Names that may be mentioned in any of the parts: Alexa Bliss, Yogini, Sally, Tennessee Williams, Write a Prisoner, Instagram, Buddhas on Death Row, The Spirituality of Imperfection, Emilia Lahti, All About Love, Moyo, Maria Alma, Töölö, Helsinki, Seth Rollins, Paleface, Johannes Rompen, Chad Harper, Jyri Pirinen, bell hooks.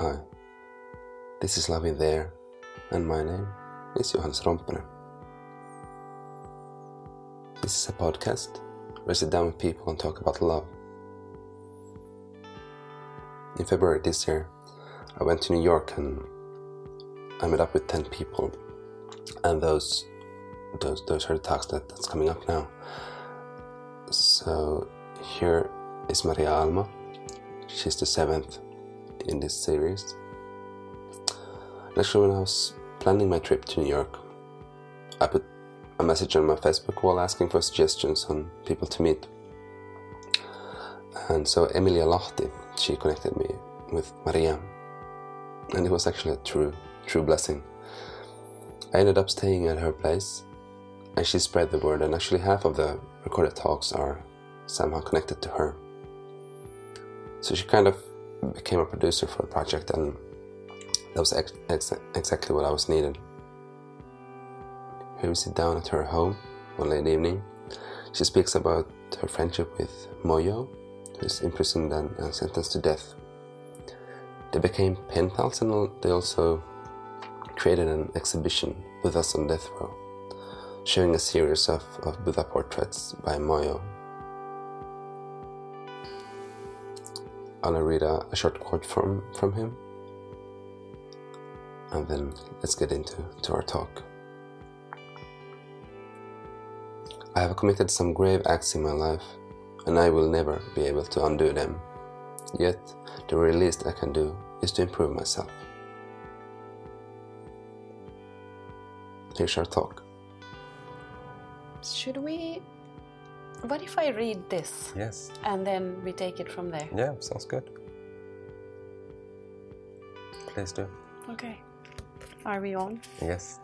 Hi, this is Love in There, and my name is Johannes Rompen. This is a podcast where I sit down with people and talk about love. In February this year, I went to New York and I met up with 10 people, and those are the talks that's coming up now. So here is Maria Alma. She's the 7th in this series. Actually, when I was planning my trip to New York, I put a message on my Facebook wall asking for suggestions on people to meet. And so Emilia Lahti, she connected me with Maria. And it was actually a true blessing. I ended up staying at her place, and she spread the word, and actually half of the recorded talks are somehow connected to her. So she kind of became a producer for the project, and that was exactly what I was needed. Here we sit down at her home one late evening. She speaks about her friendship with Moyo, who is imprisoned and sentenced to death. They became pen pals, and they also created an exhibition, Buddhas on Death Row, showing a series of Buddha portraits by Moyo. I'll read a short quote from him, and then let's get into our talk. I have committed some grave acts in my life, and I will never be able to undo them. Yet, the very least I can do is to improve myself. Here's our talk. What if I read this? Yes. And then we take it from there? Yeah, sounds good. Please do. Okay. Are we on? Yes.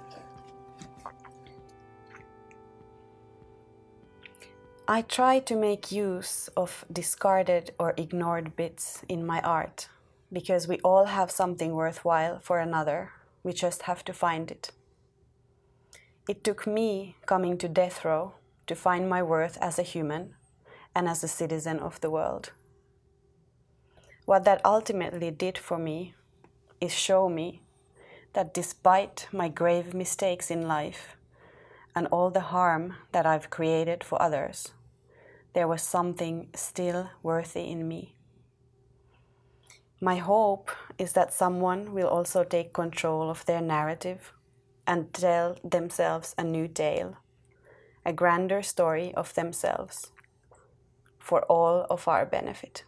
I try to make use of discarded or ignored bits in my art, because we all have something worthwhile for another. We just have to find it. It took me coming to death row to find my worth as a human and as a citizen of the world. What that ultimately did for me is show me that despite my grave mistakes in life and all the harm that I've created for others, there was something still worthy in me. My hope is that someone will also take control of their narrative and tell themselves a new tale, a grander story of themselves, for all of our benefit.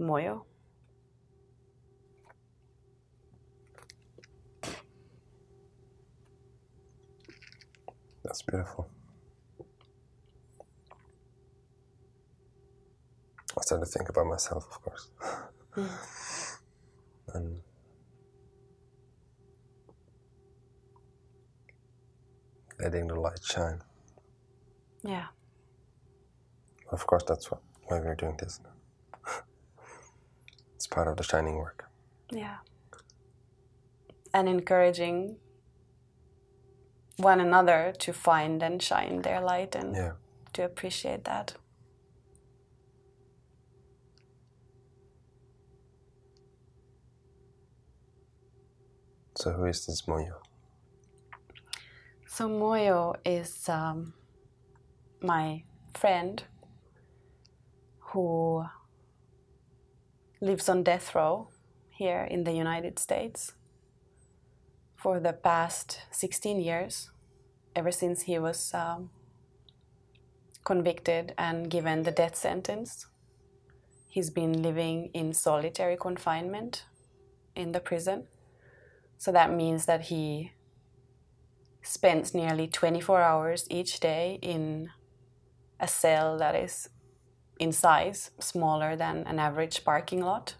Moyo. That's beautiful. I started to think about myself, of course. Mm. And letting the light shine. Yeah. Of course, that's why we're doing this. It's part of the shining work. Yeah. And encouraging one another to find and shine their light and to appreciate that. So who is this Moyo? So Moyo is my friend who lives on death row here in the United States for the past 16 years, ever since he was convicted and given the death sentence. He's been living in solitary confinement in the prison. So that means that he spends nearly 24 hours each day in a cell that is in size smaller than an average parking lot.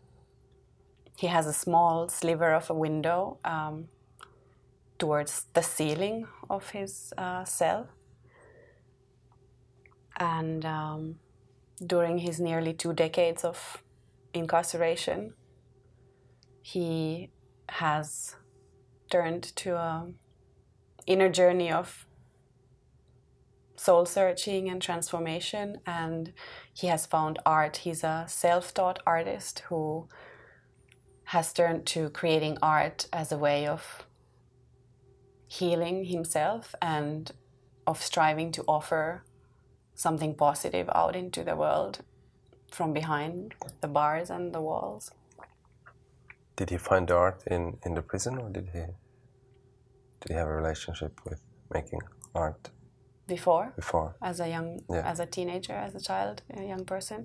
He has a small sliver of a window towards the ceiling of his cell. And during his nearly 2 decades of incarceration, he has turned to a inner journey of soul searching and transformation, and he has found art. He's a self-taught artist who has turned to creating art as a way of healing himself and of striving to offer something positive out into the world from behind the bars and the walls. Did he find art in the prison, or did he have a relationship with making art? Before. As a teenager, as a child, a young person.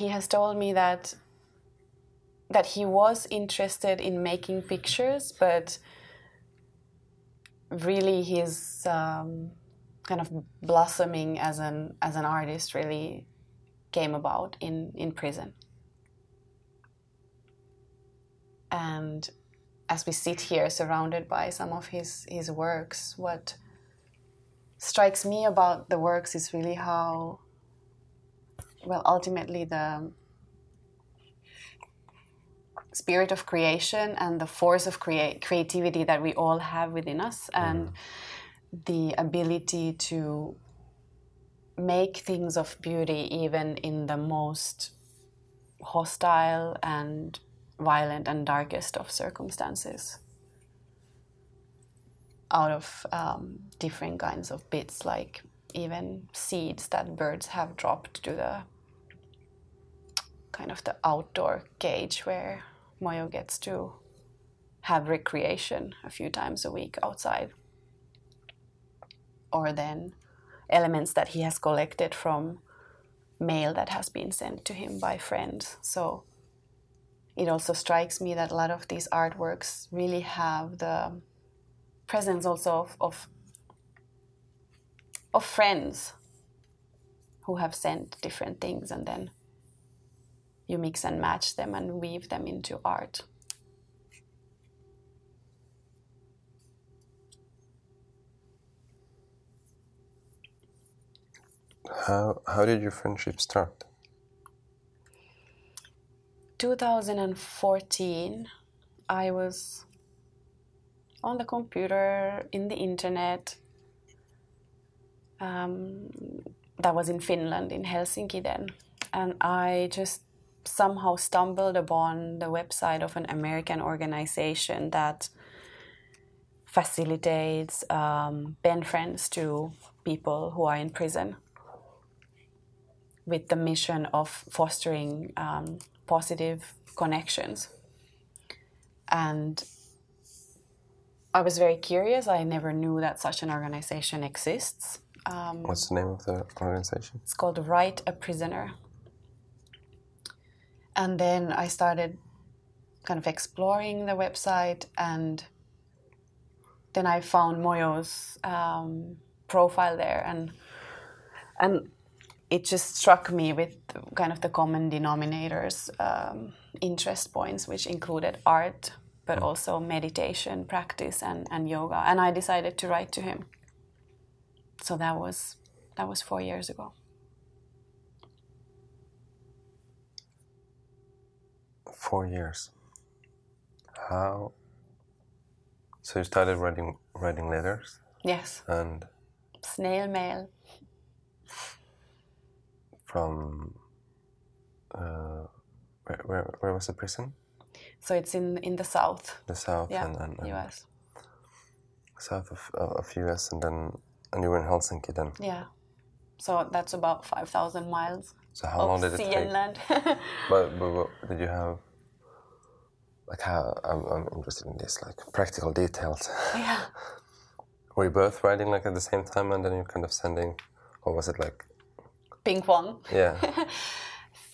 He has told me that he was interested in making pictures, but really his kind of blossoming as an artist really came about in prison. And as we sit here surrounded by some of his works, what strikes me about the works is really how, well, ultimately the spirit of creation and the force of creativity that we all have within us, and the ability to make things of beauty even in the most hostile and violent and darkest of circumstances, out of different kinds of bits, like even seeds that birds have dropped to the kind of the outdoor cage where Moyo gets to have recreation a few times a week outside. Or then elements that he has collected from mail that has been sent to him by friends. So it also strikes me that a lot of these artworks really have the presence also of friends who have sent different things, and then you mix and match them and weave them into art. How did your friendship start? 2014, I was on the computer, in the internet. That was in Finland, in Helsinki then. And I just somehow stumbled upon the website of an American organization that facilitates pen friends to people who are in prison, with the mission of fostering positive connections. And I was very curious. I never knew that such an organization exists. What's the name of the organization? It's called Write a Prisoner. And then I started kind of exploring the website, and then I found Moyo's profile there, and it just struck me with kind of the common denominators, interest points, which included art, but also meditation practice and yoga. And I decided to write to him. So that was 4 years ago. 4 years. How? So you started writing letters? Yes. And snail mail. From where was the prison? So it's in the south. The south, yeah, and US. South of US, and you were in Helsinki then. Yeah, so that's about 5,000 miles. So how long did it take? Sea and land. But did you have, like, how? I'm interested in this, like, practical details. Yeah. Were you both writing, like, at the same time, and then you're kind of sending, or was it like? Ping pong. Yeah.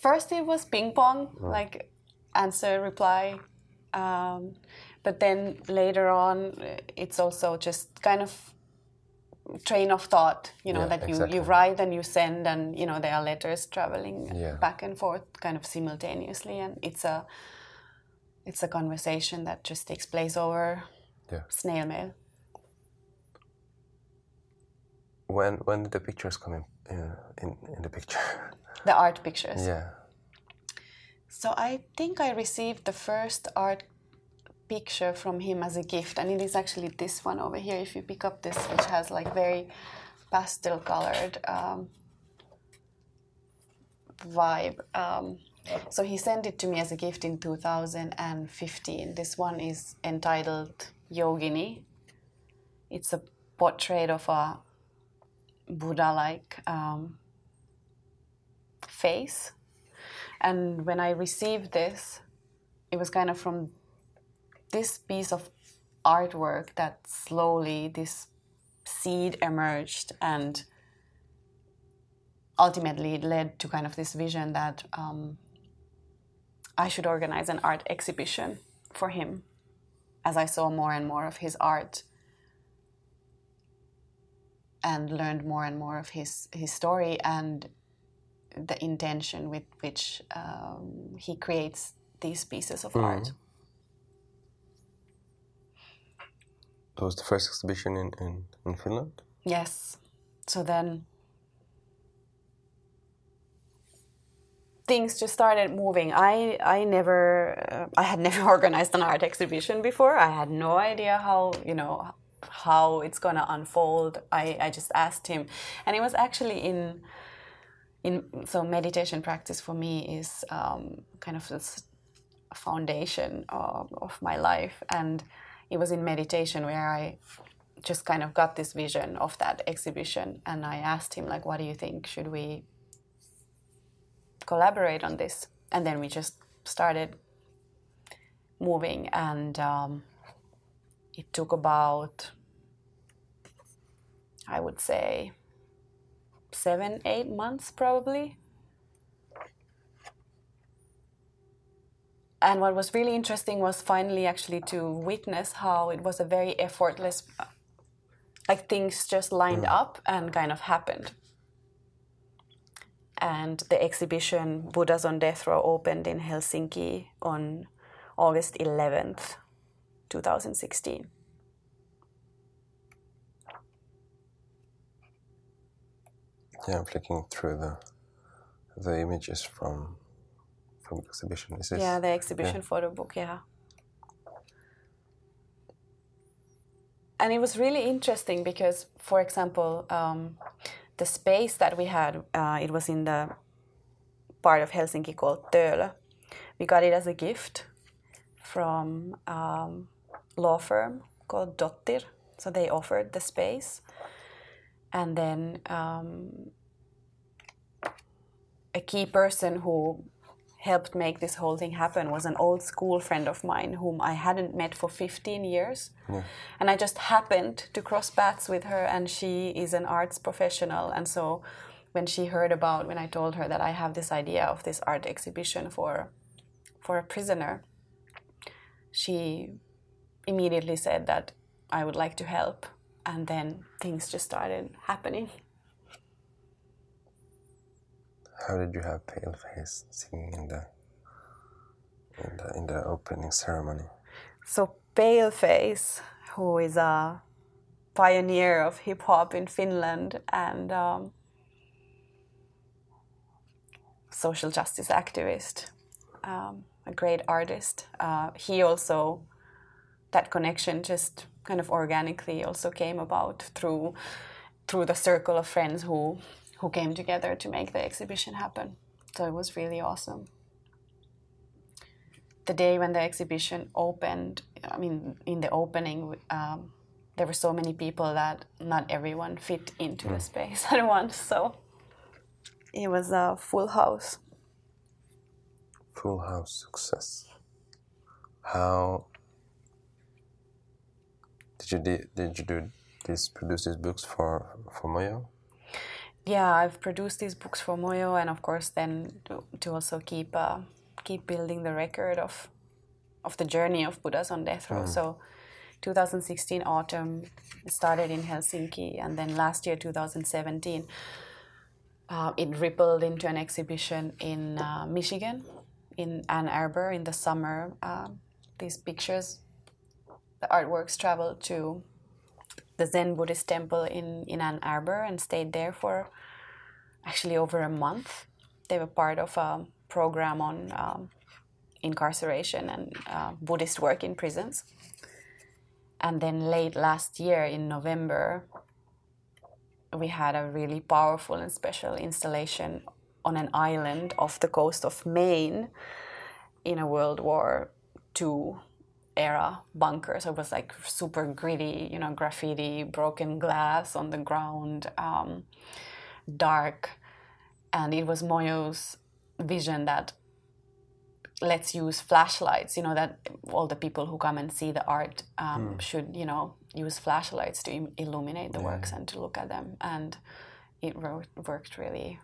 First it was ping pong, like answer, reply. But then later on, it's also just kind of train of thought, that exactly. You write and you send, and, there are letters traveling back and forth kind of simultaneously. And it's a conversation that just takes place over snail mail. When did the pictures come in the picture? The art pictures. Yeah. So I think I received the first art picture from him as a gift, and it is actually this one over here. If you pick up this, which has like very pastel colored vibe, So he sent it to me as a gift in 2015. This one is entitled Yogini. It's a portrait of a Buddha-like face. And when I received this, it was kind of from this piece of artwork that slowly this seed emerged, and ultimately it led to kind of this vision that I should organize an art exhibition for him, as I saw more and more of his art and learned more and more of his story and the intention with which he creates these pieces of art. That was the first exhibition in Finland? Yes. So then things just started moving. I had never organized an art exhibition before. I had no idea how it's going to unfold. I just asked him, and it was actually so meditation practice for me is kind of this foundation of my life, and it was in meditation where I just kind of got this vision of that exhibition, and I asked him, like, what do you think? Should we collaborate on this? And then we just started moving, and it took about, I would say, 7-8 months probably. And what was really interesting was finally actually to witness how it was a very effortless, like things just lined up and kind of happened. And the exhibition Buddhas on Death Row opened in Helsinki on August 11th, 2016. Yeah, I'm flicking through the images from the exhibition. Is this? Yeah, the exhibition photo book, yeah. And it was really interesting because, for example, the space that we had, it was in the part of Helsinki called Töölö. We got it as a gift from a law firm called Dottir. So they offered the space. And then a key person who helped make this whole thing happen was an old school friend of mine whom I hadn't met for 15 years. Yeah. And I just happened to cross paths with her, and she is an arts professional. And so when she heard about, when I told her that I have this idea of this art exhibition for a prisoner, she immediately said that I would like to help. And then things just started happening. How did you have Paleface singing in the opening ceremony? So Paleface, who is a pioneer of hip hop in Finland and social justice activist, a great artist, he also, that connection just kind of organically also came about through the circle of friends who came together to make the exhibition happen. So it was really awesome. The day when the exhibition opened, I mean, in the opening, there were so many people that not everyone fit into the space at once. So it was a full house. Full house success. How did you produce these books for Moyo? Yeah, I've produced these books for Moyo, and of course then to also keep building the record of the journey of Buddhas on Death Row. So 2016 autumn started in Helsinki, and then last year 2017 it rippled into an exhibition in Michigan, in Ann Arbor in the summer. These pictures, the artworks, traveled to the Zen Buddhist temple in Ann Arbor and stayed there for actually over a month. They were part of a program on incarceration and Buddhist work in prisons. And then late last year in November, we had a really powerful and special installation on an island off the coast of Maine in a World War II era bunker. So it was like super gritty, you know, graffiti, broken glass on the ground, dark. And it was Moyo's vision that let's use flashlights, you know, that all the people who come and see the art should, you know, use flashlights to illuminate the works and to look at them. And it worked really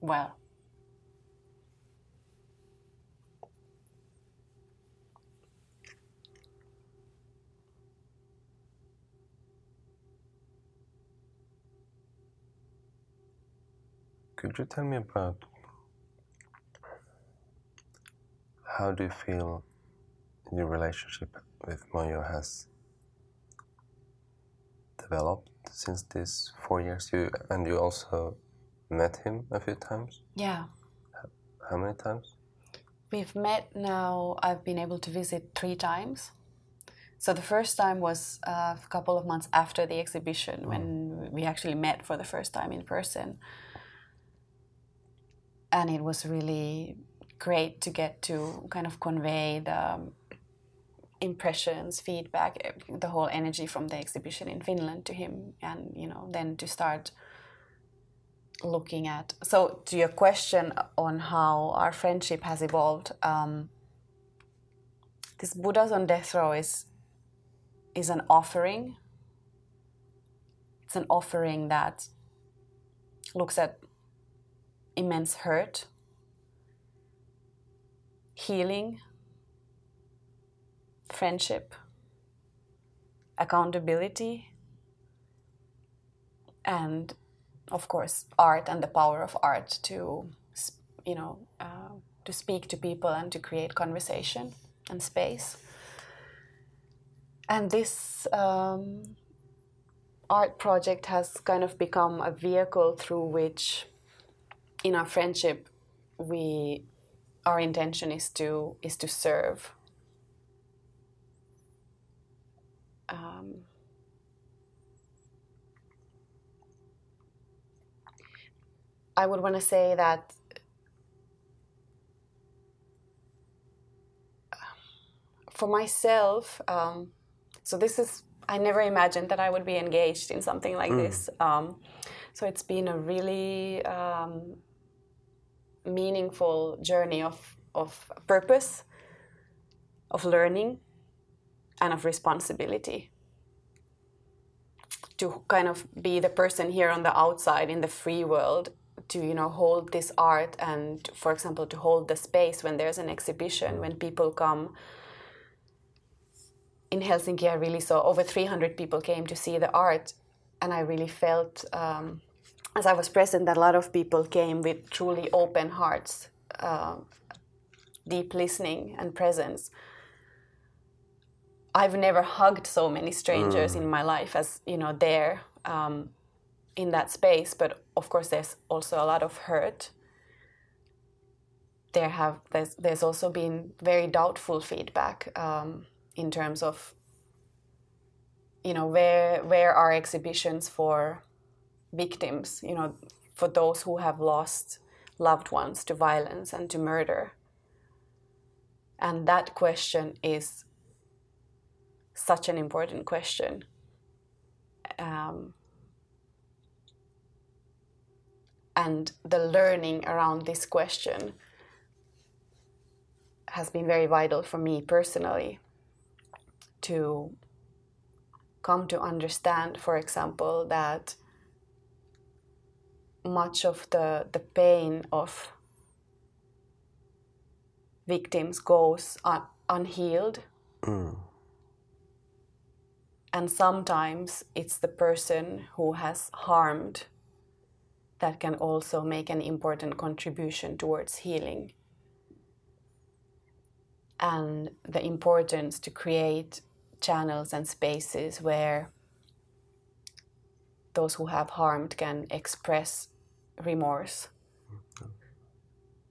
well. Could you tell me about how do you feel your relationship with Moyo has developed since these 4 years? You also met him a few times? Yeah. How many times? We've met now, I've been able to visit 3 times. So the first time was a couple of months after the exhibition when we actually met for the first time in person. And it was really great to get to kind of convey the impressions, feedback, the whole energy from the exhibition in Finland to him. And, you know, then to start looking at... So to your question on how our friendship has evolved, this Buddhas on Death Row is an offering. It's an offering that looks at immense hurt, healing, friendship, accountability, and of course art and the power of art to, you know, to speak to people and to create conversation and space. And this art project has kind of become a vehicle through which in our friendship, our intention is to serve. I would want to say that for myself, I never imagined that I would be engaged in something like this. So it's been a really... meaningful journey of purpose, of learning, and of responsibility. To kind of be the person here on the outside in the free world, to, you know, hold this art and, for example, to hold the space when there's an exhibition, when people come. In Helsinki, I really saw over 300 people came to see the art, and I really felt... as I was present, that a lot of people came with truly open hearts, deep listening and presence. I've never hugged so many strangers in my life as, you know, there in that space. But of course, there's also a lot of hurt. There's also been very doubtful feedback in terms of, you know, where are exhibitions for victims, you know, for those who have lost loved ones to violence and to murder. And that question is such an important question. And the learning around this question has been very vital for me personally to come to understand, for example, that much of the pain of victims goes unhealed. And sometimes it's the person who has harmed that can also make an important contribution towards healing. And the importance to create channels and spaces where those who have harmed can express remorse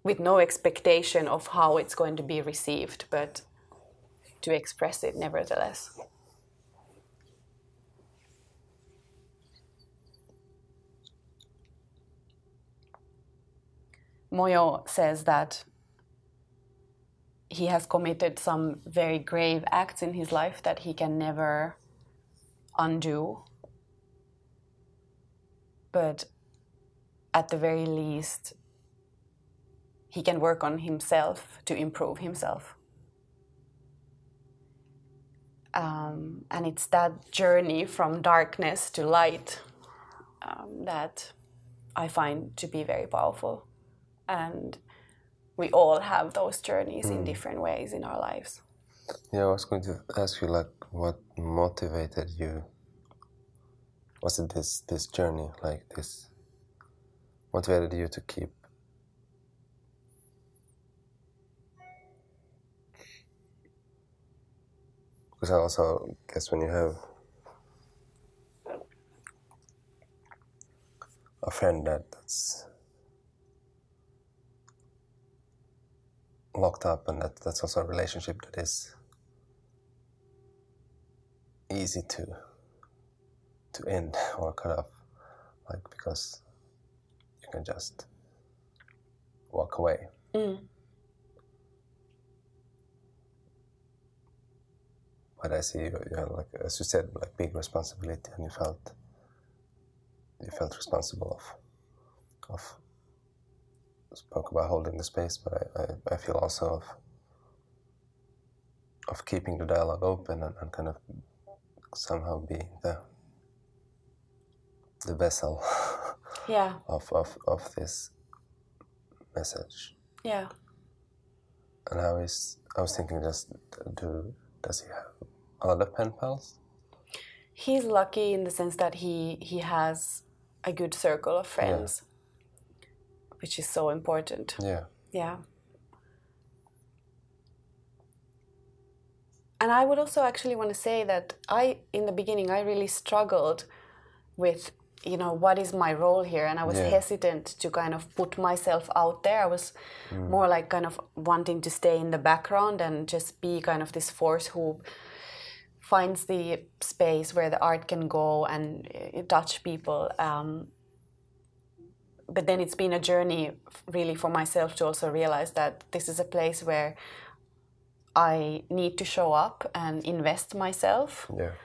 with no expectation of how it's going to be received, but to express it nevertheless. Moyo says that he has committed some very grave acts in his life that he can never undo. But at the very least, he can work on himself to improve himself. And it's that journey from darkness to light that I find to be very powerful. And we all have those journeys in different ways in our lives. Yeah, I was going to ask you, like, what motivated you? Was it this journey, like this, motivated you to keep? Because I also guess when you have a friend that's locked up, and that's also a relationship that is easy to end or cut off, like, because you can just walk away. Mm. But I see you had, like, as you said, like, big responsibility, and you felt responsible of spoke about holding the space, but I feel also of keeping the dialogue open and kind of somehow being the vessel of this message. Yeah. And I was thinking, just does he have a lot of pen pals? He's lucky in the sense that he has a good circle of friends, which is so important. Yeah. Yeah. And I would also actually want to say that in the beginning, I really struggled with, what is my role here? And I was hesitant to kind of put myself out there. I was more like kind of wanting to stay in the background and just be kind of this force who finds the space where the art can go and touch people. But then it's been a journey really for myself to also realize that this is a place where I need to show up and invest myself. Yeah.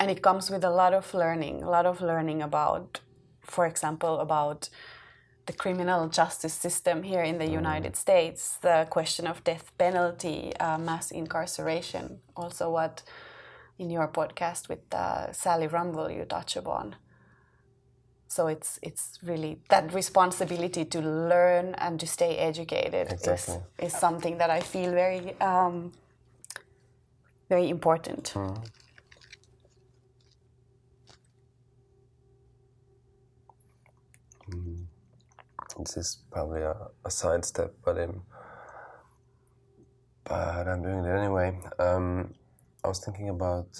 And it comes with a lot of learning about, for example, about the criminal justice system here in the United States, the question of death penalty, mass incarceration, also what in your podcast with Sally Rumble, you touch upon. So it's really that responsibility to learn and to stay educated is something that I feel very very important. Mm-hmm. This is probably a sidestep, but I'm doing it anyway. I was thinking about,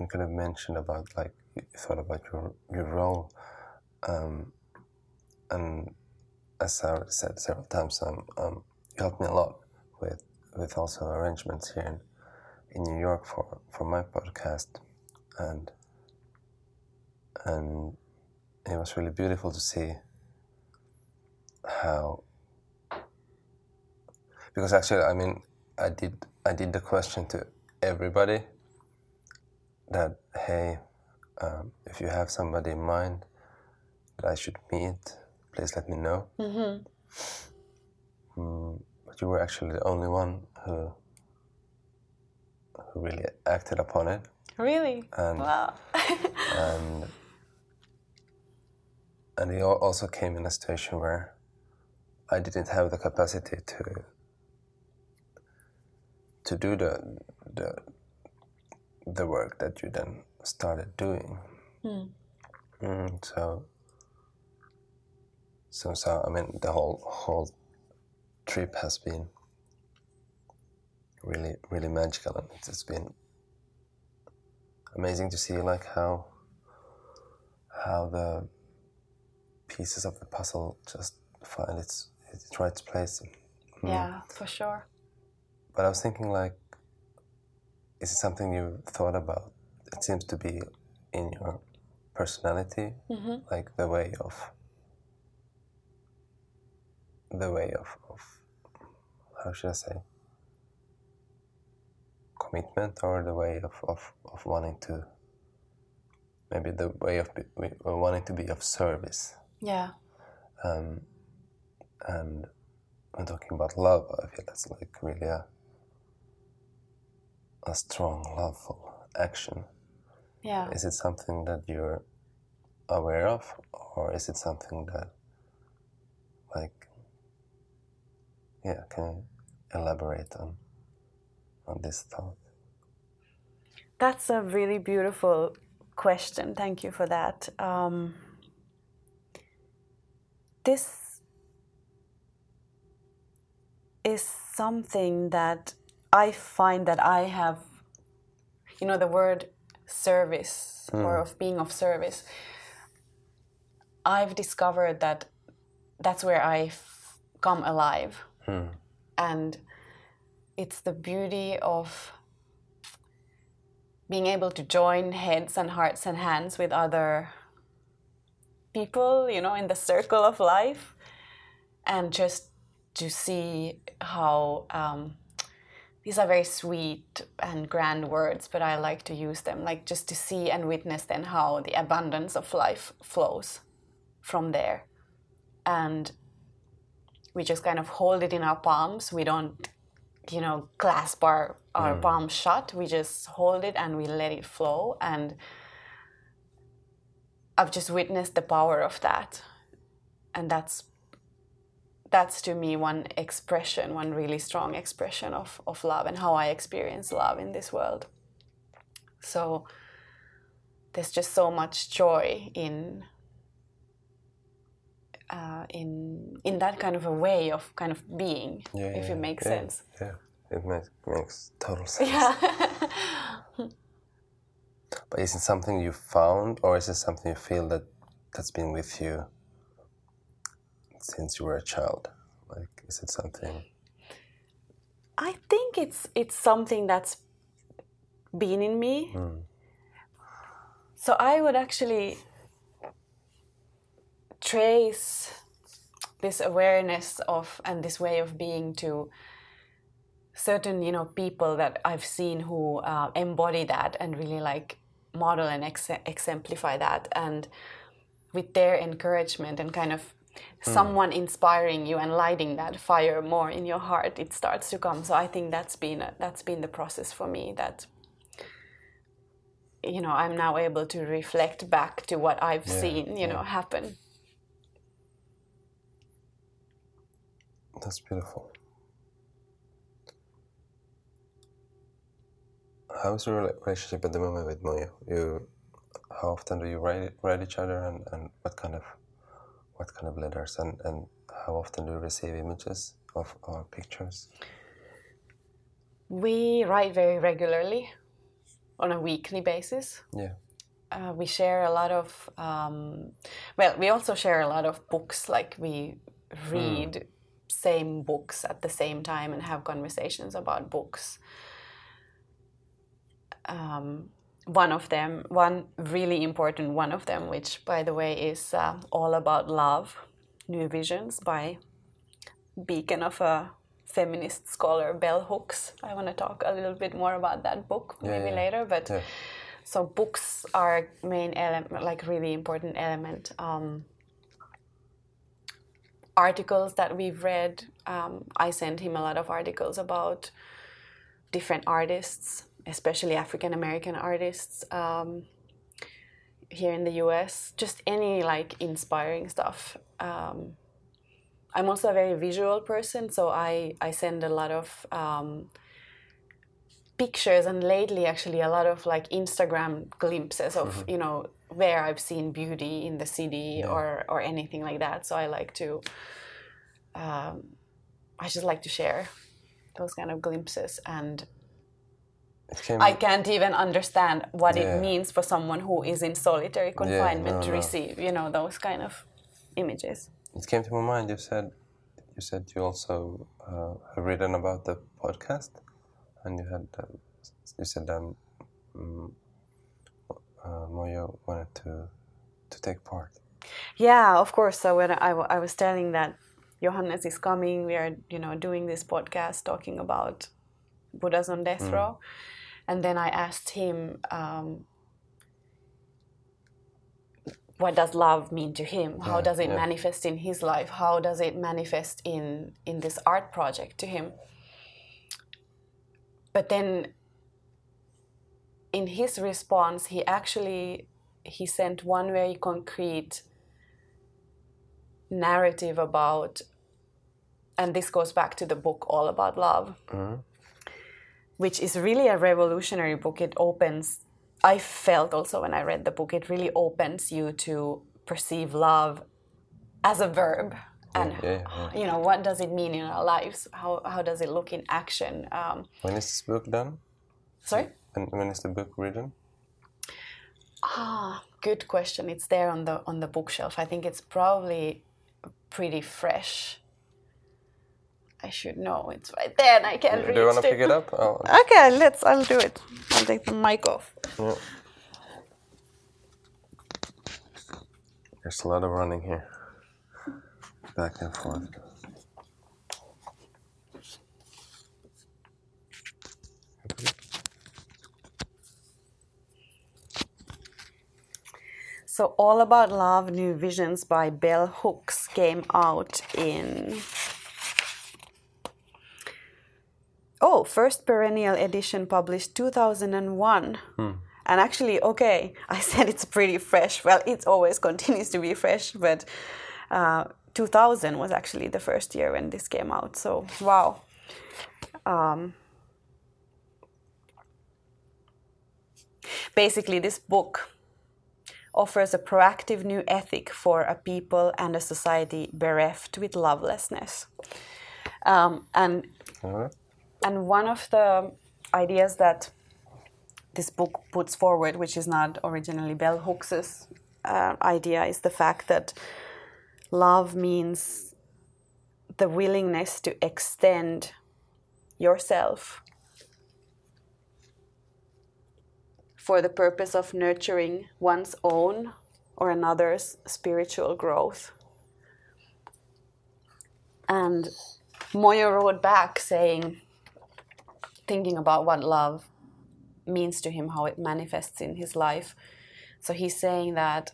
you kind of mentioned about, like, you thought about your role, and as I already said several times, you helped me a lot with also arrangements here in New York for my podcast, and it was really beautiful to see how, because actually, I mean, I did the question to everybody that, hey, if you have somebody in mind that I should meet, please let me know. Mm-hmm. But you were actually the only one who really acted upon it. Really? And, wow. and it also came in a situation where I didn't have the capacity to do the work that you then started doing. Mm. So I mean, the whole trip has been really, really magical, and it's been amazing to see, like, how the pieces of the puzzle just find its right place. Mm. Yeah, for sure. But I was thinking, like, is it something you've thought about? It seems to be in your personality, like the way of how should I say, commitment, or the way of wanting to, maybe the way of wanting to be of service. Yeah. And when talking about love, I feel that's like really a strong, loveful action. Yeah. Is it something that you're aware of, or is it something that, like, yeah, can you elaborate on this thought? That's a really beautiful question. Thank you for that. This is something that I find that I have, you know, the word service or of being of service. I've discovered that that's where I've come alive. And it's the beauty of being able to join heads and hearts and hands with other people, you know, in the circle of life, and just to see how these are very sweet and grand words, but I like to use them, like just to see and witness then how the abundance of life flows from there. And we just kind of hold it in our palms. We don't, you know, clasp our palms shut. We just hold it and we let it flow. And I've just witnessed the power of that. And that's to me one really strong expression of love and how I experience love in this world. So there's just so much joy in that kind of a way of kind of being, if it makes sense. Yeah, it makes total sense. Yeah. But is it something you found, or is it something you feel that's been with you since you were a child? Like, is it something? I think it's something that's been in me. So I would actually trace this awareness of and this way of being to certain, you know, people that I've seen who embody that and really like model and exemplify that, and with their encouragement and kind of someone inspiring you and lighting that fire more in your heart, it starts to come. So I think that's been the process for me, that, you know, I'm now able to reflect back to what I've seen, you know, happen. That's beautiful. How is your relationship at the moment with Moyo? How often do you write each other, and what kind of letters, and how often do you receive images of our pictures? We write very regularly, on a weekly basis. Yeah. We share a lot of. We also share a lot of books. Like, we read. Same books at the same time and have conversations about books. One really important one of them, which by the way is All About Love, New Visions by beacon of a feminist scholar, Bell Hooks. I want to talk a little bit more about that book later, but so books are main element, like really important element. Articles that we've read, I sent him a lot of articles about different artists, especially African-American artists here in the US, just any like inspiring stuff. I'm also a very visual person, so I send a lot of pictures, and lately actually a lot of like Instagram glimpses of, you know, where I've seen beauty in the city or anything like that. So I like to, I just like to share those kind of glimpses, and I can't even understand what it means for someone who is in solitary confinement to receive, you know, those kind of images. It came to my mind. You said you also have written about the podcast, and you said Moyo wanted to to take part. Yeah, of course. So when I was telling that Johannes is coming, we are, you know, doing this podcast talking about Buddhas on Death Row, and then I asked him, what does love mean to him? How does it manifest in his life? How does it manifest in this art project to him? But then in his response, he sent one very concrete narrative about, and this goes back to the book All About Love, which is really a revolutionary book. It opens... I felt also when I read the book, it really opens you to perceive love as a verb, and you know, what does it mean in our lives? How does it look in action? When is this book done? Sorry? When is the book written? Good question. It's there on the bookshelf. I think it's probably pretty fresh. I should know. It's right there, and I can't read it. Do you want to pick it up? Oh. Okay, I'll do it. I'll take the mic off. Yeah. There's a lot of running here. Back and forth. So All About Love, New Visions by Bell Hooks came out in... first perennial edition published 2001. And actually, I said it's pretty fresh. Well, it always continues to be fresh, but 2000 was actually the first year when this came out. So, wow. Basically, this book offers a proactive new ethic for a people and a society bereft with lovelessness. And one of the ideas that this book puts forward, which is not originally Bell Hooks' idea, is the fact that love means the willingness to extend yourself for the purpose of nurturing one's own or another's spiritual growth. And Moyo wrote back saying... thinking about what love means to him, how it manifests in his life. So he's saying that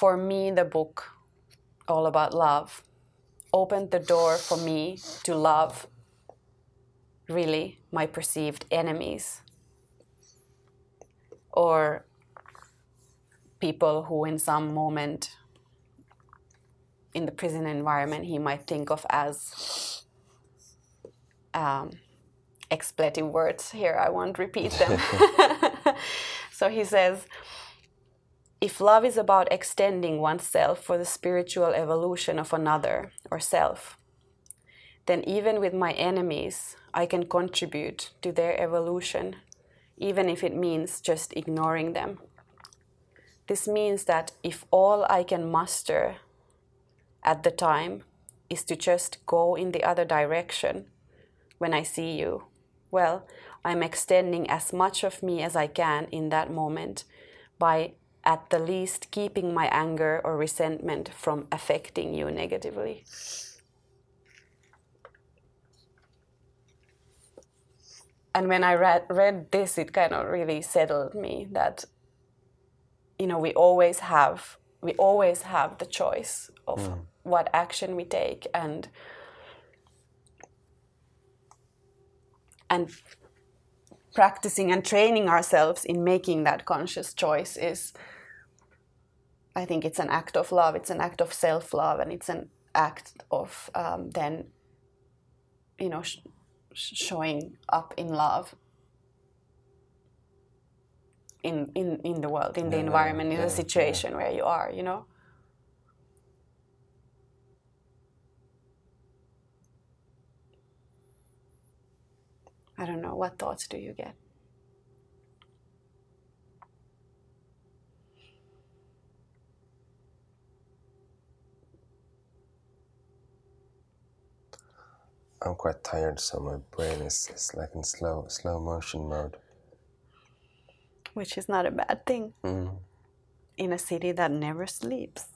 for me, the book All About Love opened the door for me to love really my perceived enemies or people who in some moment in the prison environment he might think of as expletive words here, I won't repeat them. So he says, if love is about extending oneself for the spiritual evolution of another or self, then even with my enemies, I can contribute to their evolution, even if it means just ignoring them. This means that if all I can muster at the time is to just go in the other direction when I see you, well, I'm extending as much of me as I can in that moment by at the least keeping my anger or resentment from affecting you negatively. And when I read this, it kind of really settled me that, you know, we always have the choice of what action we take, and practicing and training ourselves in making that conscious choice is, I think it's an act of love, it's an act of self-love, and it's an act of showing up in love in the world, in the environment, in the situation where you are, you know? I don't know, what thoughts do you get? I'm quite tired, so my brain is like in slow motion mode. Which is not a bad thing. in a city that never sleeps.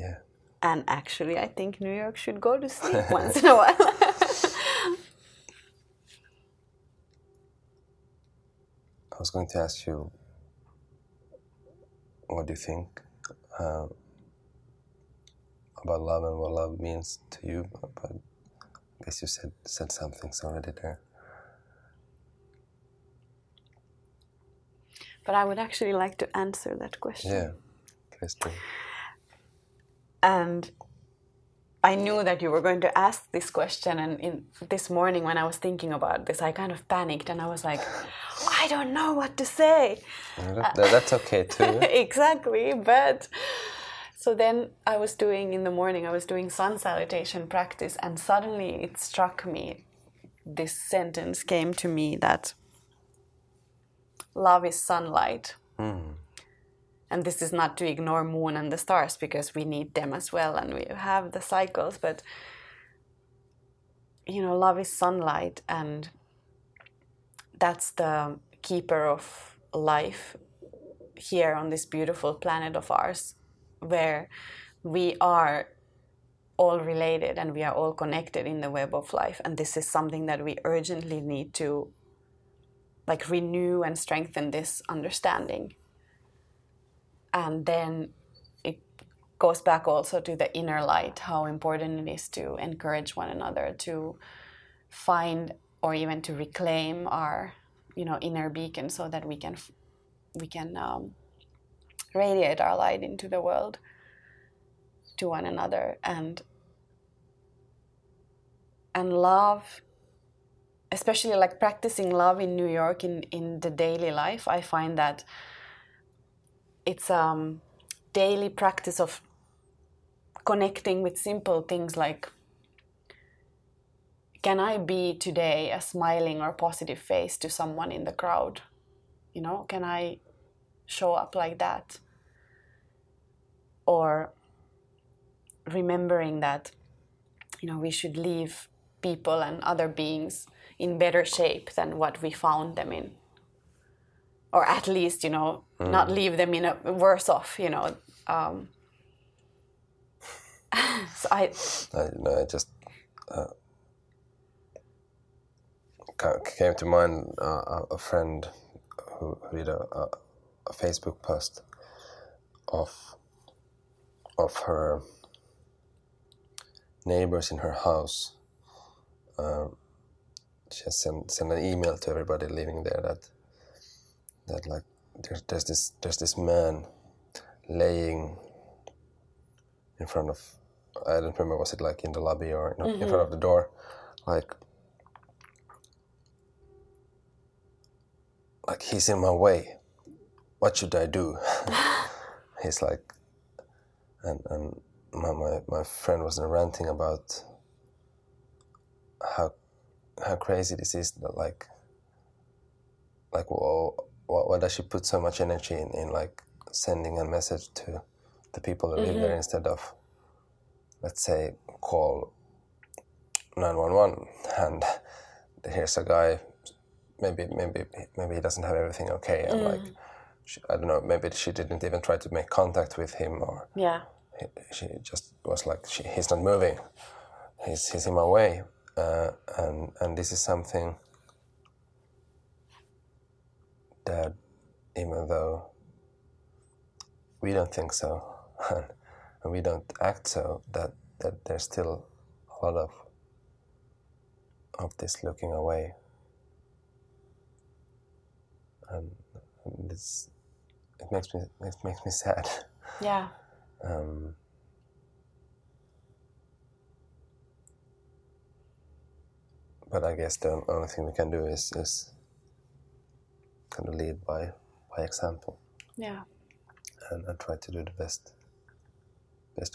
Yeah. And actually, I think New York should go to sleep once in a while. I was going to ask you, what do you think about love and what love means to you? But I guess you said some things already there. But I would actually like to answer that question. Yeah, please do. And I knew that you were going to ask this question, and this morning when I was thinking about this, I kind of panicked and I was like, I don't know what to say. That's okay too. Exactly, but so then in the morning I was doing sun salutation practice, and suddenly it struck me, this sentence came to me, that love is sunlight. Mm. And this is not to ignore moon and the stars, because we need them as well, and we have the cycles. But, you know, love is sunlight, and that's the keeper of life here on this beautiful planet of ours, where we are all related and we are all connected in the web of life. And this is something that we urgently need to, like, renew and strengthen this understanding. And then it goes back also to the inner light, how important it is to encourage one another to find or even to reclaim our, you know, inner beacon, so that we can radiate our light into the world, to one another, and love, especially like practicing love in New York in the daily life. I find that it's daily practice of connecting with simple things like, can I be today a smiling or positive face to someone in the crowd? You know, can I show up like that? Or remembering that, you know, we should leave people and other beings in better shape than what we found them in. Or at least, you know, not leave them in a worse off, you know. So I just came to mind a friend who did a Facebook post of her neighbors in her house. She has sent an email to everybody living there that like there's this man laying in front of, I don't remember, was it like in the lobby or in front of the door, like he's in my way, what should I do? He's like, and my friend was ranting about how crazy this is, that like whoa, why does she put so much energy in like sending a message to the people that live there, instead of, let's say, call 911 and here's a guy, maybe he doesn't have everything okay, and like she, I don't know, maybe she didn't even try to make contact with him, or she just was like, he's not moving, he's in my way, and this is something that, even though we don't think so and we don't act so, that there's still a lot of this looking away, and this, it makes me sad. Yeah. But I guess the only thing we can do is kind of lead by example. Yeah. And try to do the best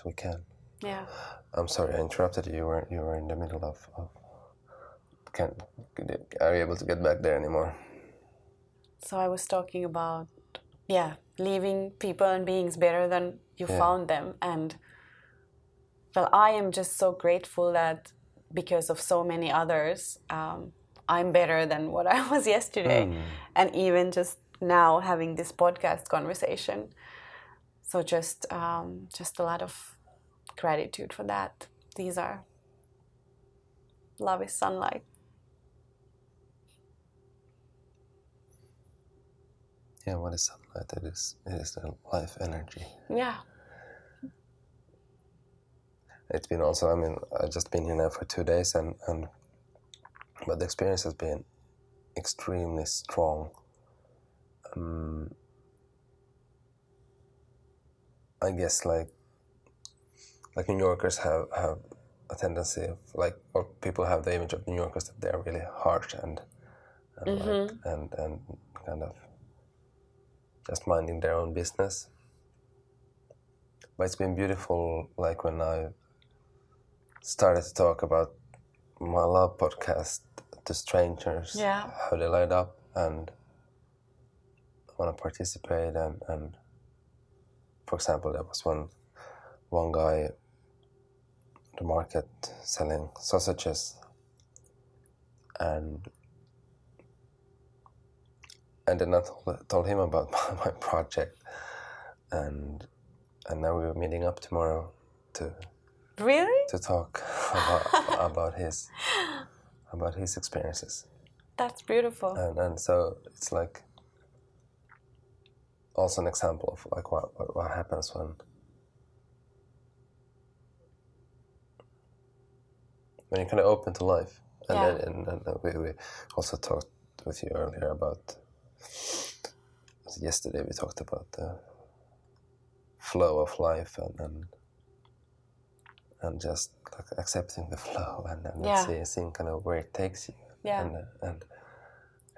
we can. Yeah. I'm sorry I interrupted you. You were in the middle of are you able to get back there anymore? So I was talking about leaving people and beings better than you found them, and well, I am just so grateful that because of so many others, I'm better than what I was yesterday. And even just now having this podcast conversation, So just a lot of gratitude for that. These are love is sunlight. Yeah, what is sunlight? It is the life energy. Yeah. It's been also, I mean, I've just been here now for 2 days, and but the experience has been extremely strong. I guess like New Yorkers have a tendency of like, or people have the image of New Yorkers that they're really harsh and mm-hmm. like, and kind of just minding their own business. But it's been beautiful, like when I started to talk about my love podcast to strangers, yeah. how they light up and want to participate, and for example, there was one guy at the market selling sausages, and then I told him about my project, and now we're meeting up tomorrow to talk about his experiences. That's beautiful. And so it's like also an example of like what happens when you're kind of open to life. And yeah. then we also talked with you earlier about yesterday. We talked about the flow of life and just like accepting the flow and yeah. seeing kind of where it takes you, yeah. and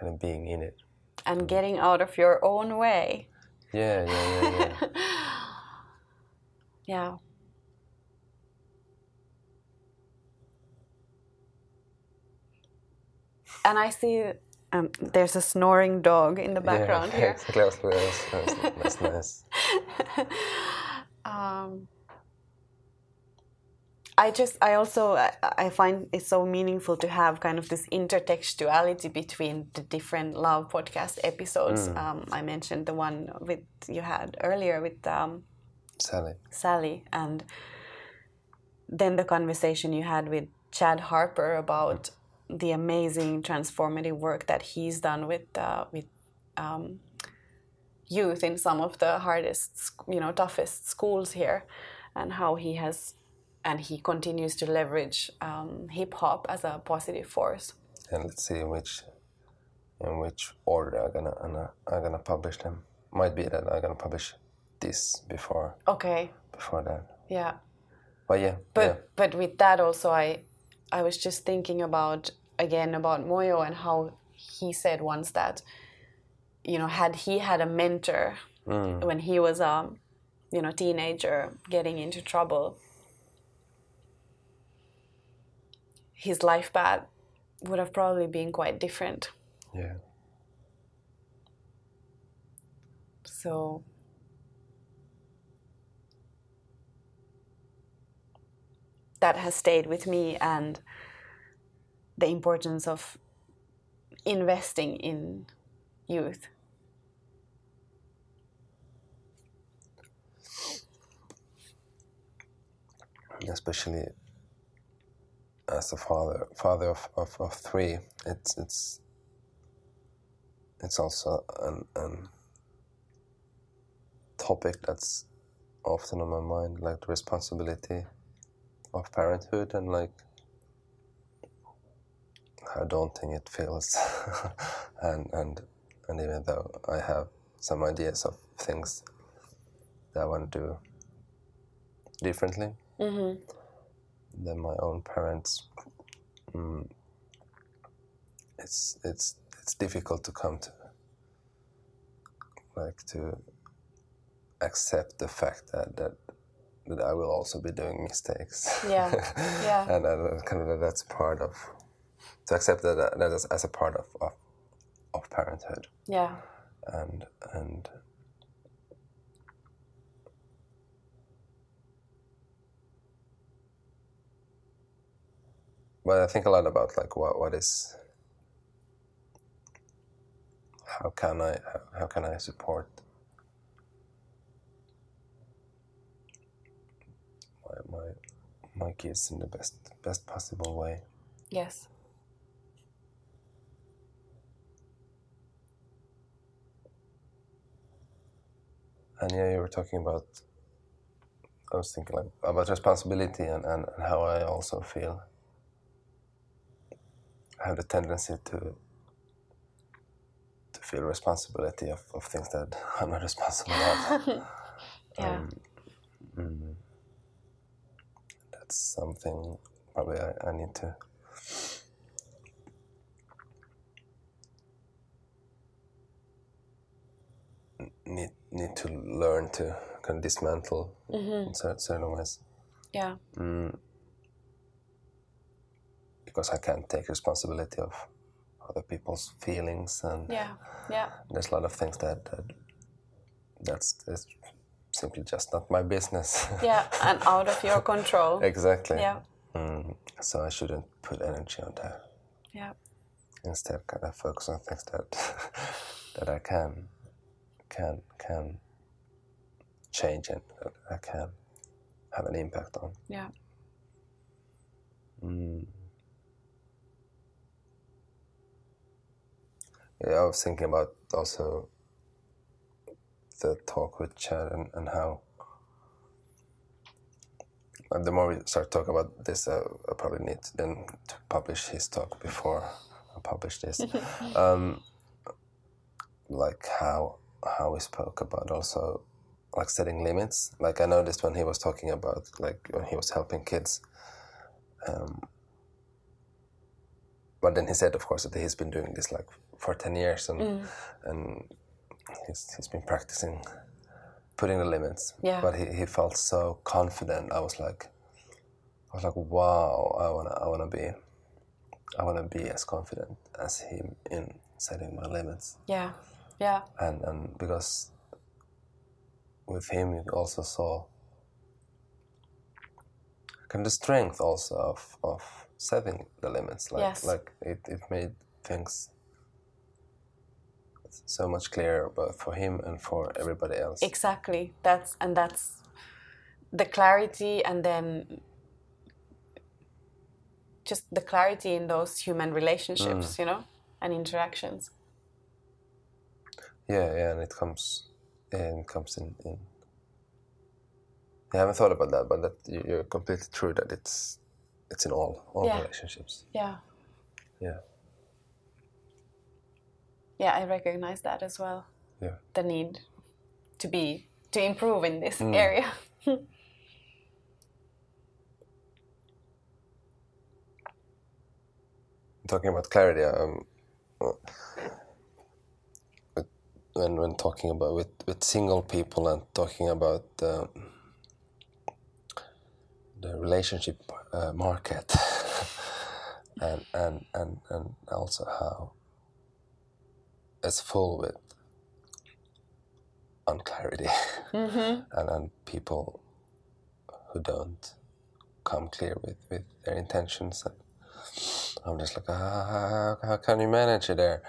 kind of being in it and getting out of your own way. Yeah. Yeah. And I see there's a snoring dog in the background here. Exactly. That's nice. I find it so meaningful to have kind of this intertextuality between the different love podcast episodes. I mentioned the one you had earlier with Sally, and then the conversation you had with Chad Harper about the amazing transformative work that he's done with youth in some of the hardest, toughest schools here, and how he has. And he continues to leverage hip-hop as a positive force. And let's see in which order I'm gonna publish them. Might be that I'm gonna publish this before. Okay. Before that. Yeah. But yeah. But with that also, I was just thinking about Moyo and how he said once that, had he had a mentor when he was a, teenager getting into trouble, his life path would have probably been quite different. Yeah. So. That has stayed with me, and the importance of investing in youth. Especially as a father of three, it's also an topic that's often on my mind, like the responsibility of parenthood, and like how daunting it feels, and even though I have some ideas of things that I want to do differently. Mm-hmm. Than my own parents, it's difficult to come to, like, to accept the fact that I will also be doing mistakes. Yeah, yeah. And kind of that's part of, to accept that as a part of parenthood. Yeah. And. But I think a lot about like what is, how can I support kids in the best possible way. Yes. And yeah, you were talking about, I was thinking like about responsibility and how I also feel, I have the tendency to feel responsibility of things that I'm not responsible of. Yeah. That's something probably I need to need to learn to kind of dismantle in certain ways. Yeah. Because I can't take responsibility of other people's feelings, and there's a lot of things that's simply just not my business. Yeah, and out of your control. Exactly. Yeah. So I shouldn't put energy on that. Yeah. Instead, kind of focus on things that I can change and that I can have an impact on. Yeah. Yeah, I was thinking about also the talk with Chad and how the more we start talking about this, I probably need to then to publish his talk before I publish this. Like how we spoke about also like setting limits. Like I noticed when he was talking about like when he was helping kids, but then he said, of course, that he's been doing this like for 10 years, and he's been practicing putting the limits. Yeah. But he felt so confident. I was like, wow, I wanna be as confident as him in setting my limits. Yeah, yeah. And because with him, you also saw kind of the strength also of setting the limits, like it made things so much clearer, both for him and for everybody else. Exactly, that's the clarity, and then just the clarity in those human relationships, and interactions. Yeah, and it comes in. I haven't thought about that, but that you're completely true that it's. It's in all relationships. Yeah. Yeah. Yeah, I recognize that as well. Yeah. The need to improve in this area. Talking about clarity, when talking about with single people and talking about the relationship market and also how it's full with unclarity and people who don't come clear with their intentions, and I'm just like, how can you manage it there?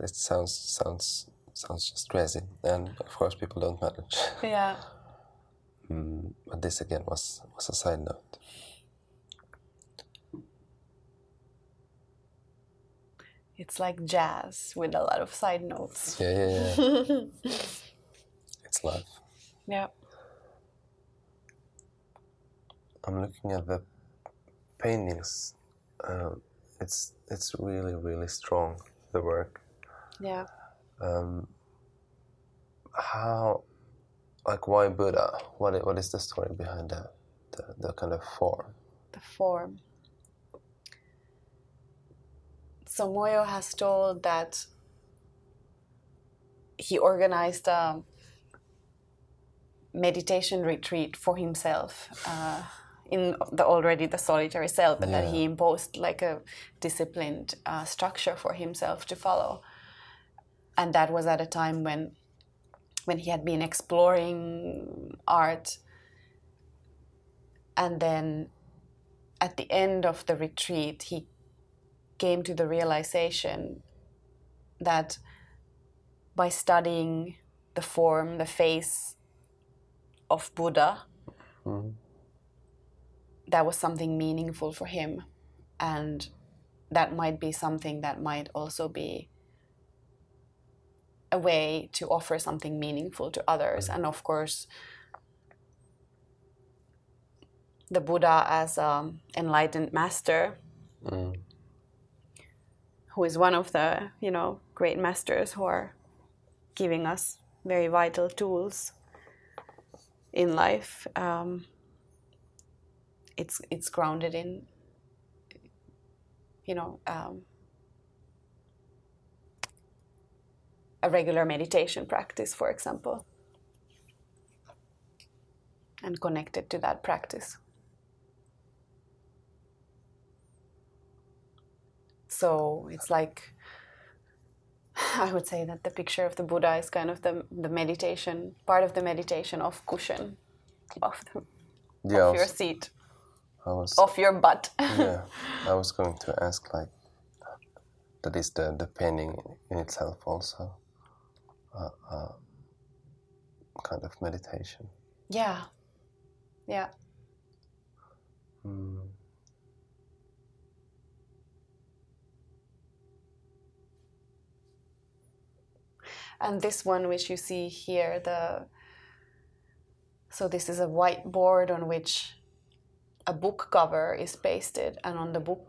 It sounds just crazy, and of course people don't manage. Yeah. But this again was a side note. It's like jazz with a lot of side notes. Yeah. It's life. Yeah. I'm looking at the paintings. It's really, really strong, the work. Yeah. How. Like, why Buddha? What is the story behind the kind of form? The form. So Moyo has told that he organized a meditation retreat for himself in the solitary cell, but that he imposed like a disciplined structure for himself to follow. And that was at a time when he had been exploring art. And then at the end of the retreat, he came to the realization that by studying the form, the face of Buddha, that was something meaningful for him. And that might be something that might also be a way to offer something meaningful to others. And of course, the Buddha as an enlightened master, who is one of the, you know, great masters who are giving us very vital tools in life. It's grounded in, you know, a regular meditation practice, for example, and connected to that practice. So it's like, I would say that the picture of the Buddha is kind of the meditation, part of the meditation of cushion, of your seat, of your butt. Yeah, I was going to ask, like, that is the painting in itself also, kind of meditation. Yeah, yeah. Mm. And this one which you see here, so this is a whiteboard on which a book cover is pasted, and on the book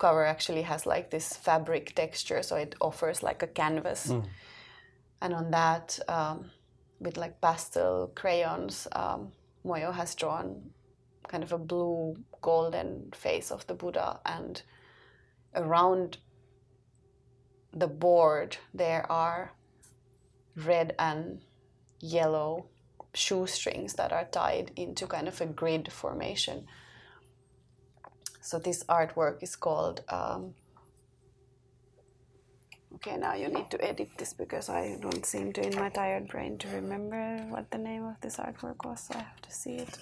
cover actually has like this fabric texture, so it offers like a canvas. Mm. And on that, with like pastel crayons, Moyo has drawn kind of a blue golden face of the Buddha, and around the board there are red and yellow shoestrings that are tied into kind of a grid formation. So this artwork is called... Okay, now you need to edit this because I don't seem to, in my tired brain, to remember what the name of this artwork was, so I have to see it.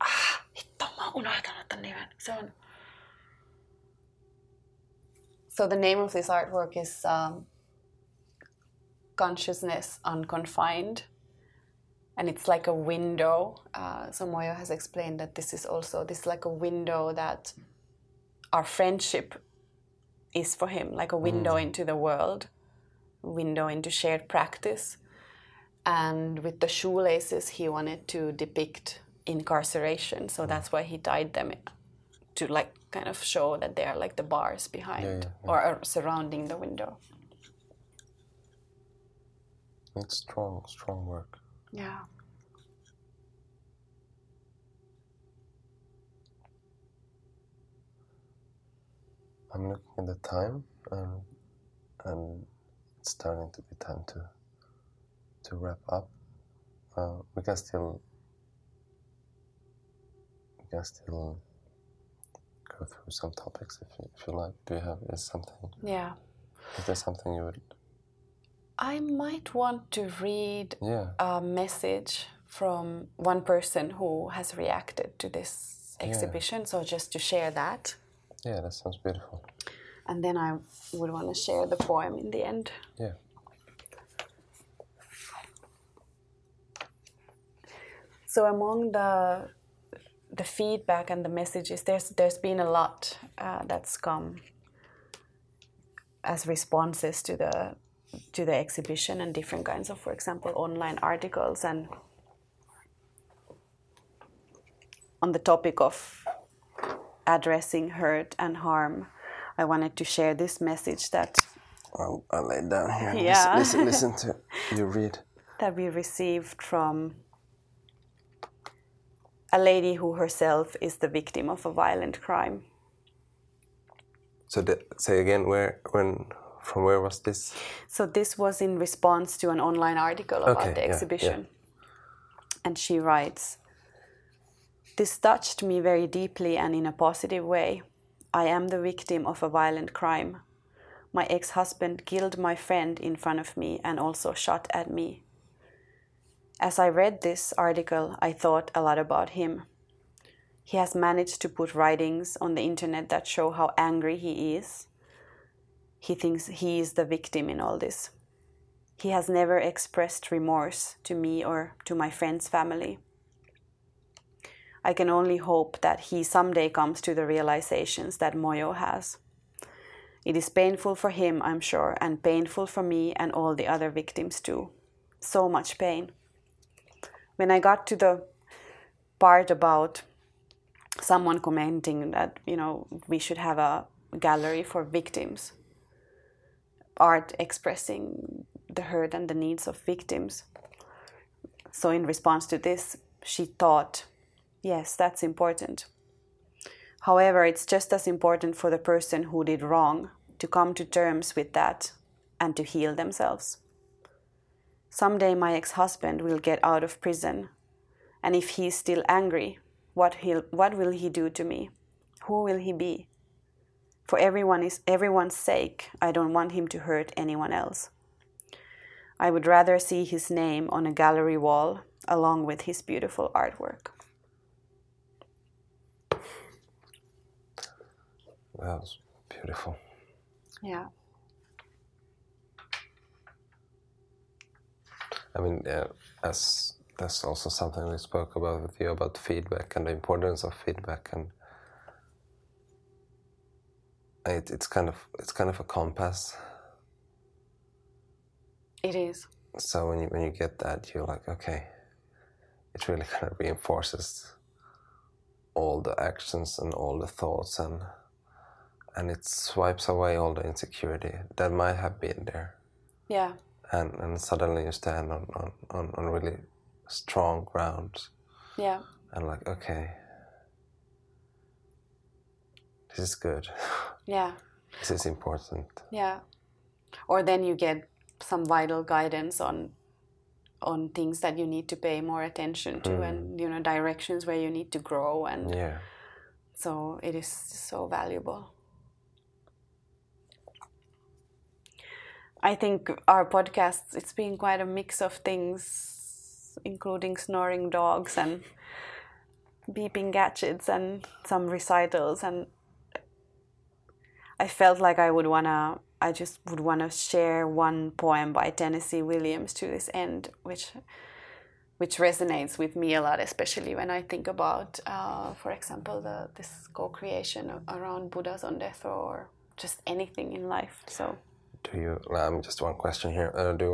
Ah, hitto, mä oon unohtanut tämän nimen. Se on... So the name of this artwork is Consciousness Unconfined, and it's like a window. So Moyo has explained that this is also this like a window that our friendship is for him, like a window into the world, a window into shared practice. And with the shoelaces, he wanted to depict incarceration, so that's why he tied them to like kind of show that they are like the bars behind or surrounding the window. It's strong work. Yeah. I'm looking at the time, and it's starting to be time to wrap up. We can still go through some topics if you like. Do you have something? Yeah. Is there something you would? I might want to read a message from one person who has reacted to this exhibition. So just to share that. Yeah, that sounds beautiful. And then I would want to share the poem in the end. Yeah. So among the feedback and the messages, there's been a lot that's come as responses to the exhibition, and different kinds of, for example, online articles, and on the topic of addressing hurt and harm, I wanted to share this message that I laid down here. Yeah. Listen to you read. That we received from a lady who herself is the victim of a violent crime. So say again, from where was this? So this was in response to an online article about the exhibition. Yeah. And she writes, "This touched me very deeply and in a positive way. I am the victim of a violent crime. My ex-husband killed my friend in front of me and also shot at me. As I read this article, I thought a lot about him. He has managed to put writings on the internet that show how angry he is. He thinks he is the victim in all this. He has never expressed remorse to me or to my friend's family. I can only hope that he someday comes to the realizations that Moyo has. It is painful for him, I'm sure, and painful for me and all the other victims too. So much pain. When I got to the part about someone commenting that, you know, we should have a gallery for victims, art expressing the hurt and the needs of victims. So in response to this, she thought, yes, that's important. However, it's just as important for the person who did wrong to come to terms with that and to heal themselves. Someday my ex-husband will get out of prison, and if he's still angry, what will he do to me? Who will he be? For everyone's sake, I don't want him to hurt anyone else. I would rather see his name on a gallery wall along with his beautiful artwork. That was beautiful. Yeah. I mean, as that's also something we spoke about with you about feedback and the importance of feedback, and it's kind of a compass. It is. So when you get that, you're like, okay, it really kind of reinforces all the actions and all the thoughts, and it swipes away all the insecurity that might have been there. Yeah. And suddenly you stand on really strong ground. Yeah. And like, okay, this is good. Yeah. This is important. Yeah. Or then you get some vital guidance on things that you need to pay more attention to, and, you know, directions where you need to grow, and yeah. So it is so valuable. I think our podcast, it's been quite a mix of things, including snoring dogs and beeping gadgets and some recitals, and I felt like I would want to share one poem by Tennessee Williams to this end, which resonates with me a lot, especially when I think about, for example, this co-creation around Buddhas on Death Row or just anything in life. So, do you? Just one question here. Do you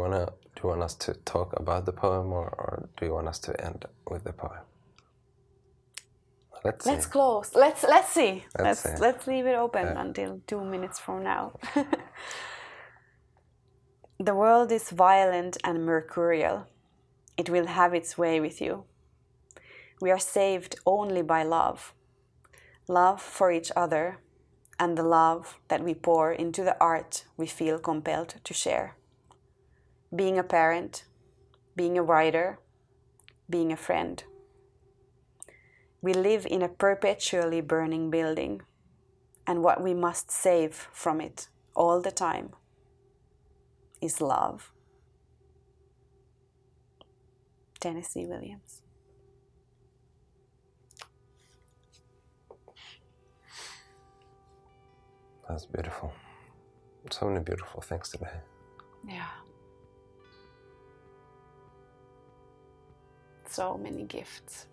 want us to talk about the poem, or do you want us to end with the poem? Let's close. Let's see. Let's leave it open until 2 minutes from now. The world is violent and mercurial. It will have its way with you. We are saved only by love. Love for each other, and the love that we pour into the art we feel compelled to share. Being a parent, being a writer, being a friend. We live in a perpetually burning building, and what we must save from it all the time is love. Tennessee Williams. That's beautiful. So many beautiful things today. Yeah. So many gifts.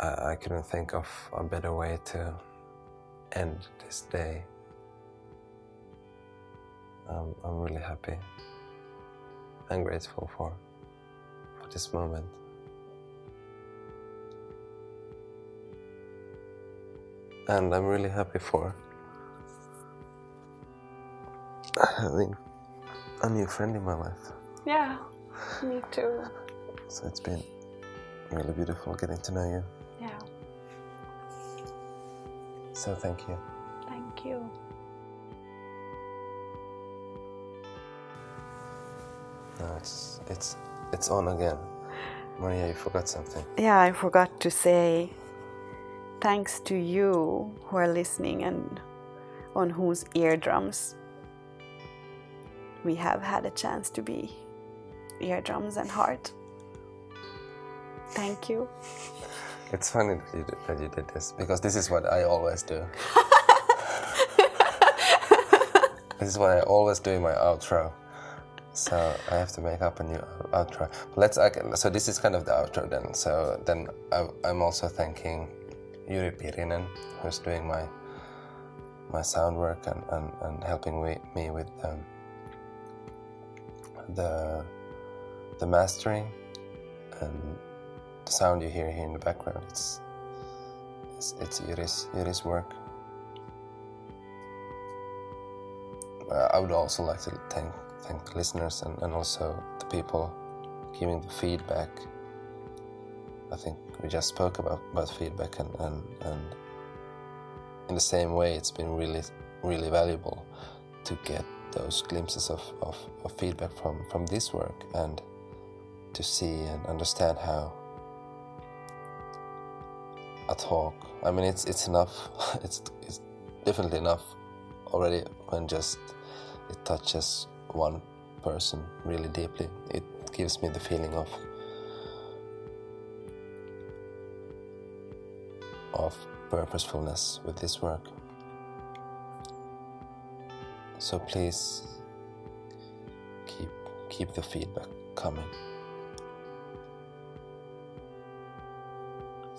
I couldn't think of a better way to end this day. I'm really happy and grateful for this moment. And I'm really happy for having a new friend in my life. Yeah, me too. So it's been really beautiful getting to know you. So thank you. Thank you. No, it's on again. Maria, you forgot something. Yeah, I forgot to say thanks to you who are listening and on whose eardrums we have had a chance to be. Eardrums and heart. Thank you. It's funny that you did this, because this is what I always do. This is what I always do in my outro. So I have to make up a new outro. So this is kind of the outro then. So then I'm also thanking Jyri Pirinen, who's doing my sound work and helping me with the mastering, and the sound you hear here in the background. It's Jyri's work. I would also like to thank listeners and also the people giving the feedback. I think we just spoke about feedback and in the same way it's been really, really valuable to get those glimpses of feedback from this work, and to see and understand how a talk, I mean, it's enough. It's definitely enough already when just it touches one person really deeply. It gives me the feeling of purposefulness with this work. So please keep the feedback coming.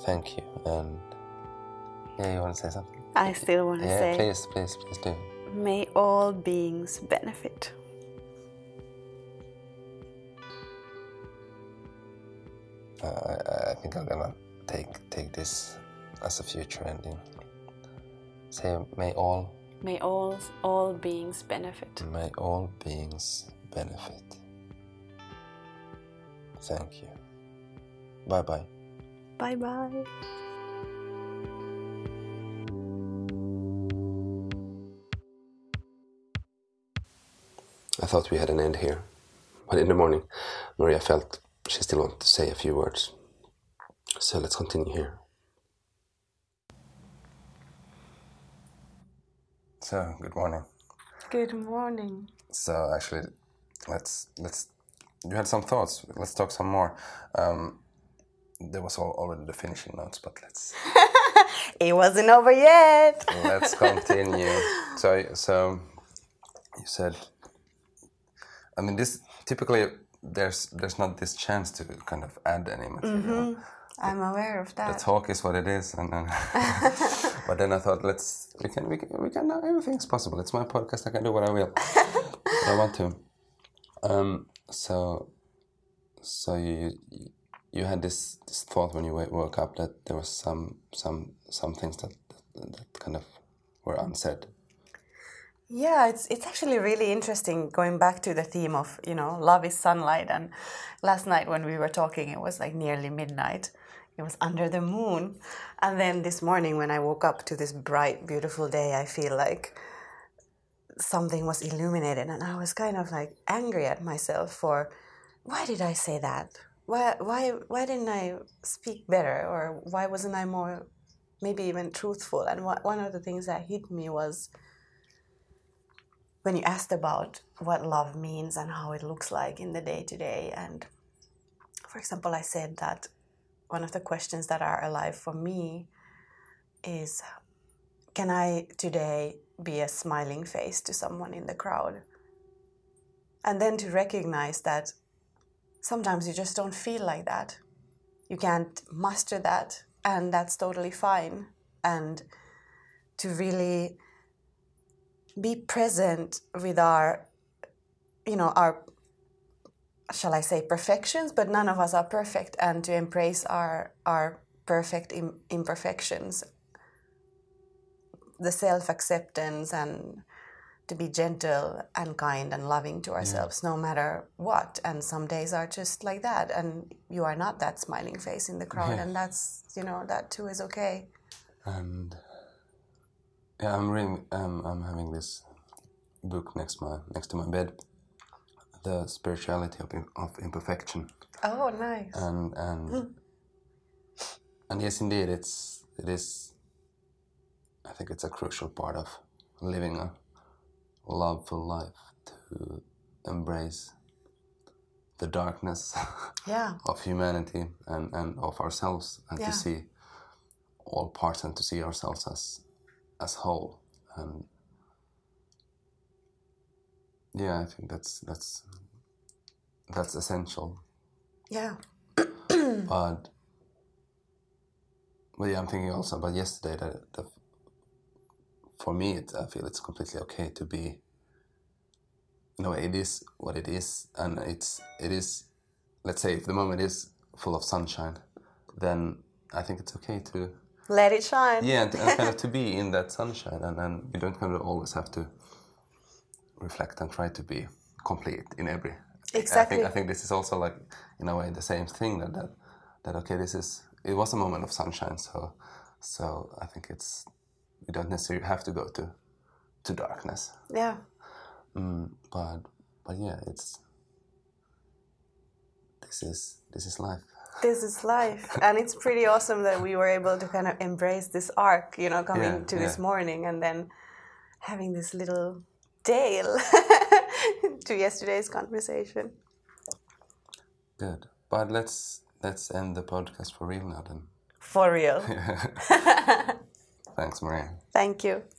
Thank you, and yeah, you want to say something? I still want to say. Yeah, please do. May all beings benefit. I think I'm gonna take this as a future ending. Say, may all beings benefit. May all beings benefit. Thank you. Bye-bye. Bye-bye. I thought we had an end here, but in the morning Maria felt she still wanted to say a few words. So let's continue here. So, good morning. Good morning. So actually, let's you had some thoughts, let's talk some more. There was already the finishing notes, but let's... It wasn't over yet! Let's continue. So you said... I mean, this typically there's not this chance to kind of add any material. Mm-hmm. I'm aware of that. The talk is what it is, and but then I thought we can now, everything's possible. It's my podcast. I can do what I will. I want to. So you had this thought when you woke up that there was some things that kind of were unsaid. Yeah, it's actually really interesting going back to the theme of, love is sunlight. And last night when we were talking, it was like nearly midnight. It was under the moon. And then this morning when I woke up to this bright, beautiful day, I feel like something was illuminated. And I was kind of like angry at myself for, why did I say that? Why didn't I speak better? Or why wasn't I more, maybe even truthful? And one of the things that hit me was, when you asked about what love means and how it looks like in the day-to-day. And for example, I said that one of the questions that are alive for me is, can I today be a smiling face to someone in the crowd? And then to recognize that sometimes you just don't feel like that. You can't muster that, and that's totally fine. And to really... be present with our, our, shall I say, perfections, but none of us are perfect, and to embrace our perfect imperfections, the self-acceptance, and to be gentle and kind and loving to ourselves, no matter what. And some days are just like that, and you are not that smiling face in the crowd, and that's, that too is okay. And... yeah, I'm reading. I'm having this book next to my bed, The Spirituality of Imperfection. Oh, nice. And yes, indeed, it is. I think it's a crucial part of living a loveful life, to embrace the darkness of humanity and of ourselves, and to see all parts, and to see ourselves as whole. And I think that's that's essential. Yeah. But yeah, I'm thinking also about yesterday that for me, I feel it's completely okay to be, you know, it is what it is, and it is, let's say if the moment is full of sunshine, then I think it's okay to let it shine. Yeah, and kind of to be in that sunshine, and you don't kind of always have to reflect and try to be complete in every. Exactly. I think this is also like, in a way, the same thing that okay, it was a moment of sunshine, so I think it's, you don't necessarily have to go to darkness. Yeah. But yeah, it's this is life. This is life, and it's pretty awesome that we were able to kind of embrace this arc, you know, coming to this morning and then having this little tale to yesterday's conversation. Good, but let's end the podcast for real now then. For real. Thanks, Maria. Thank you.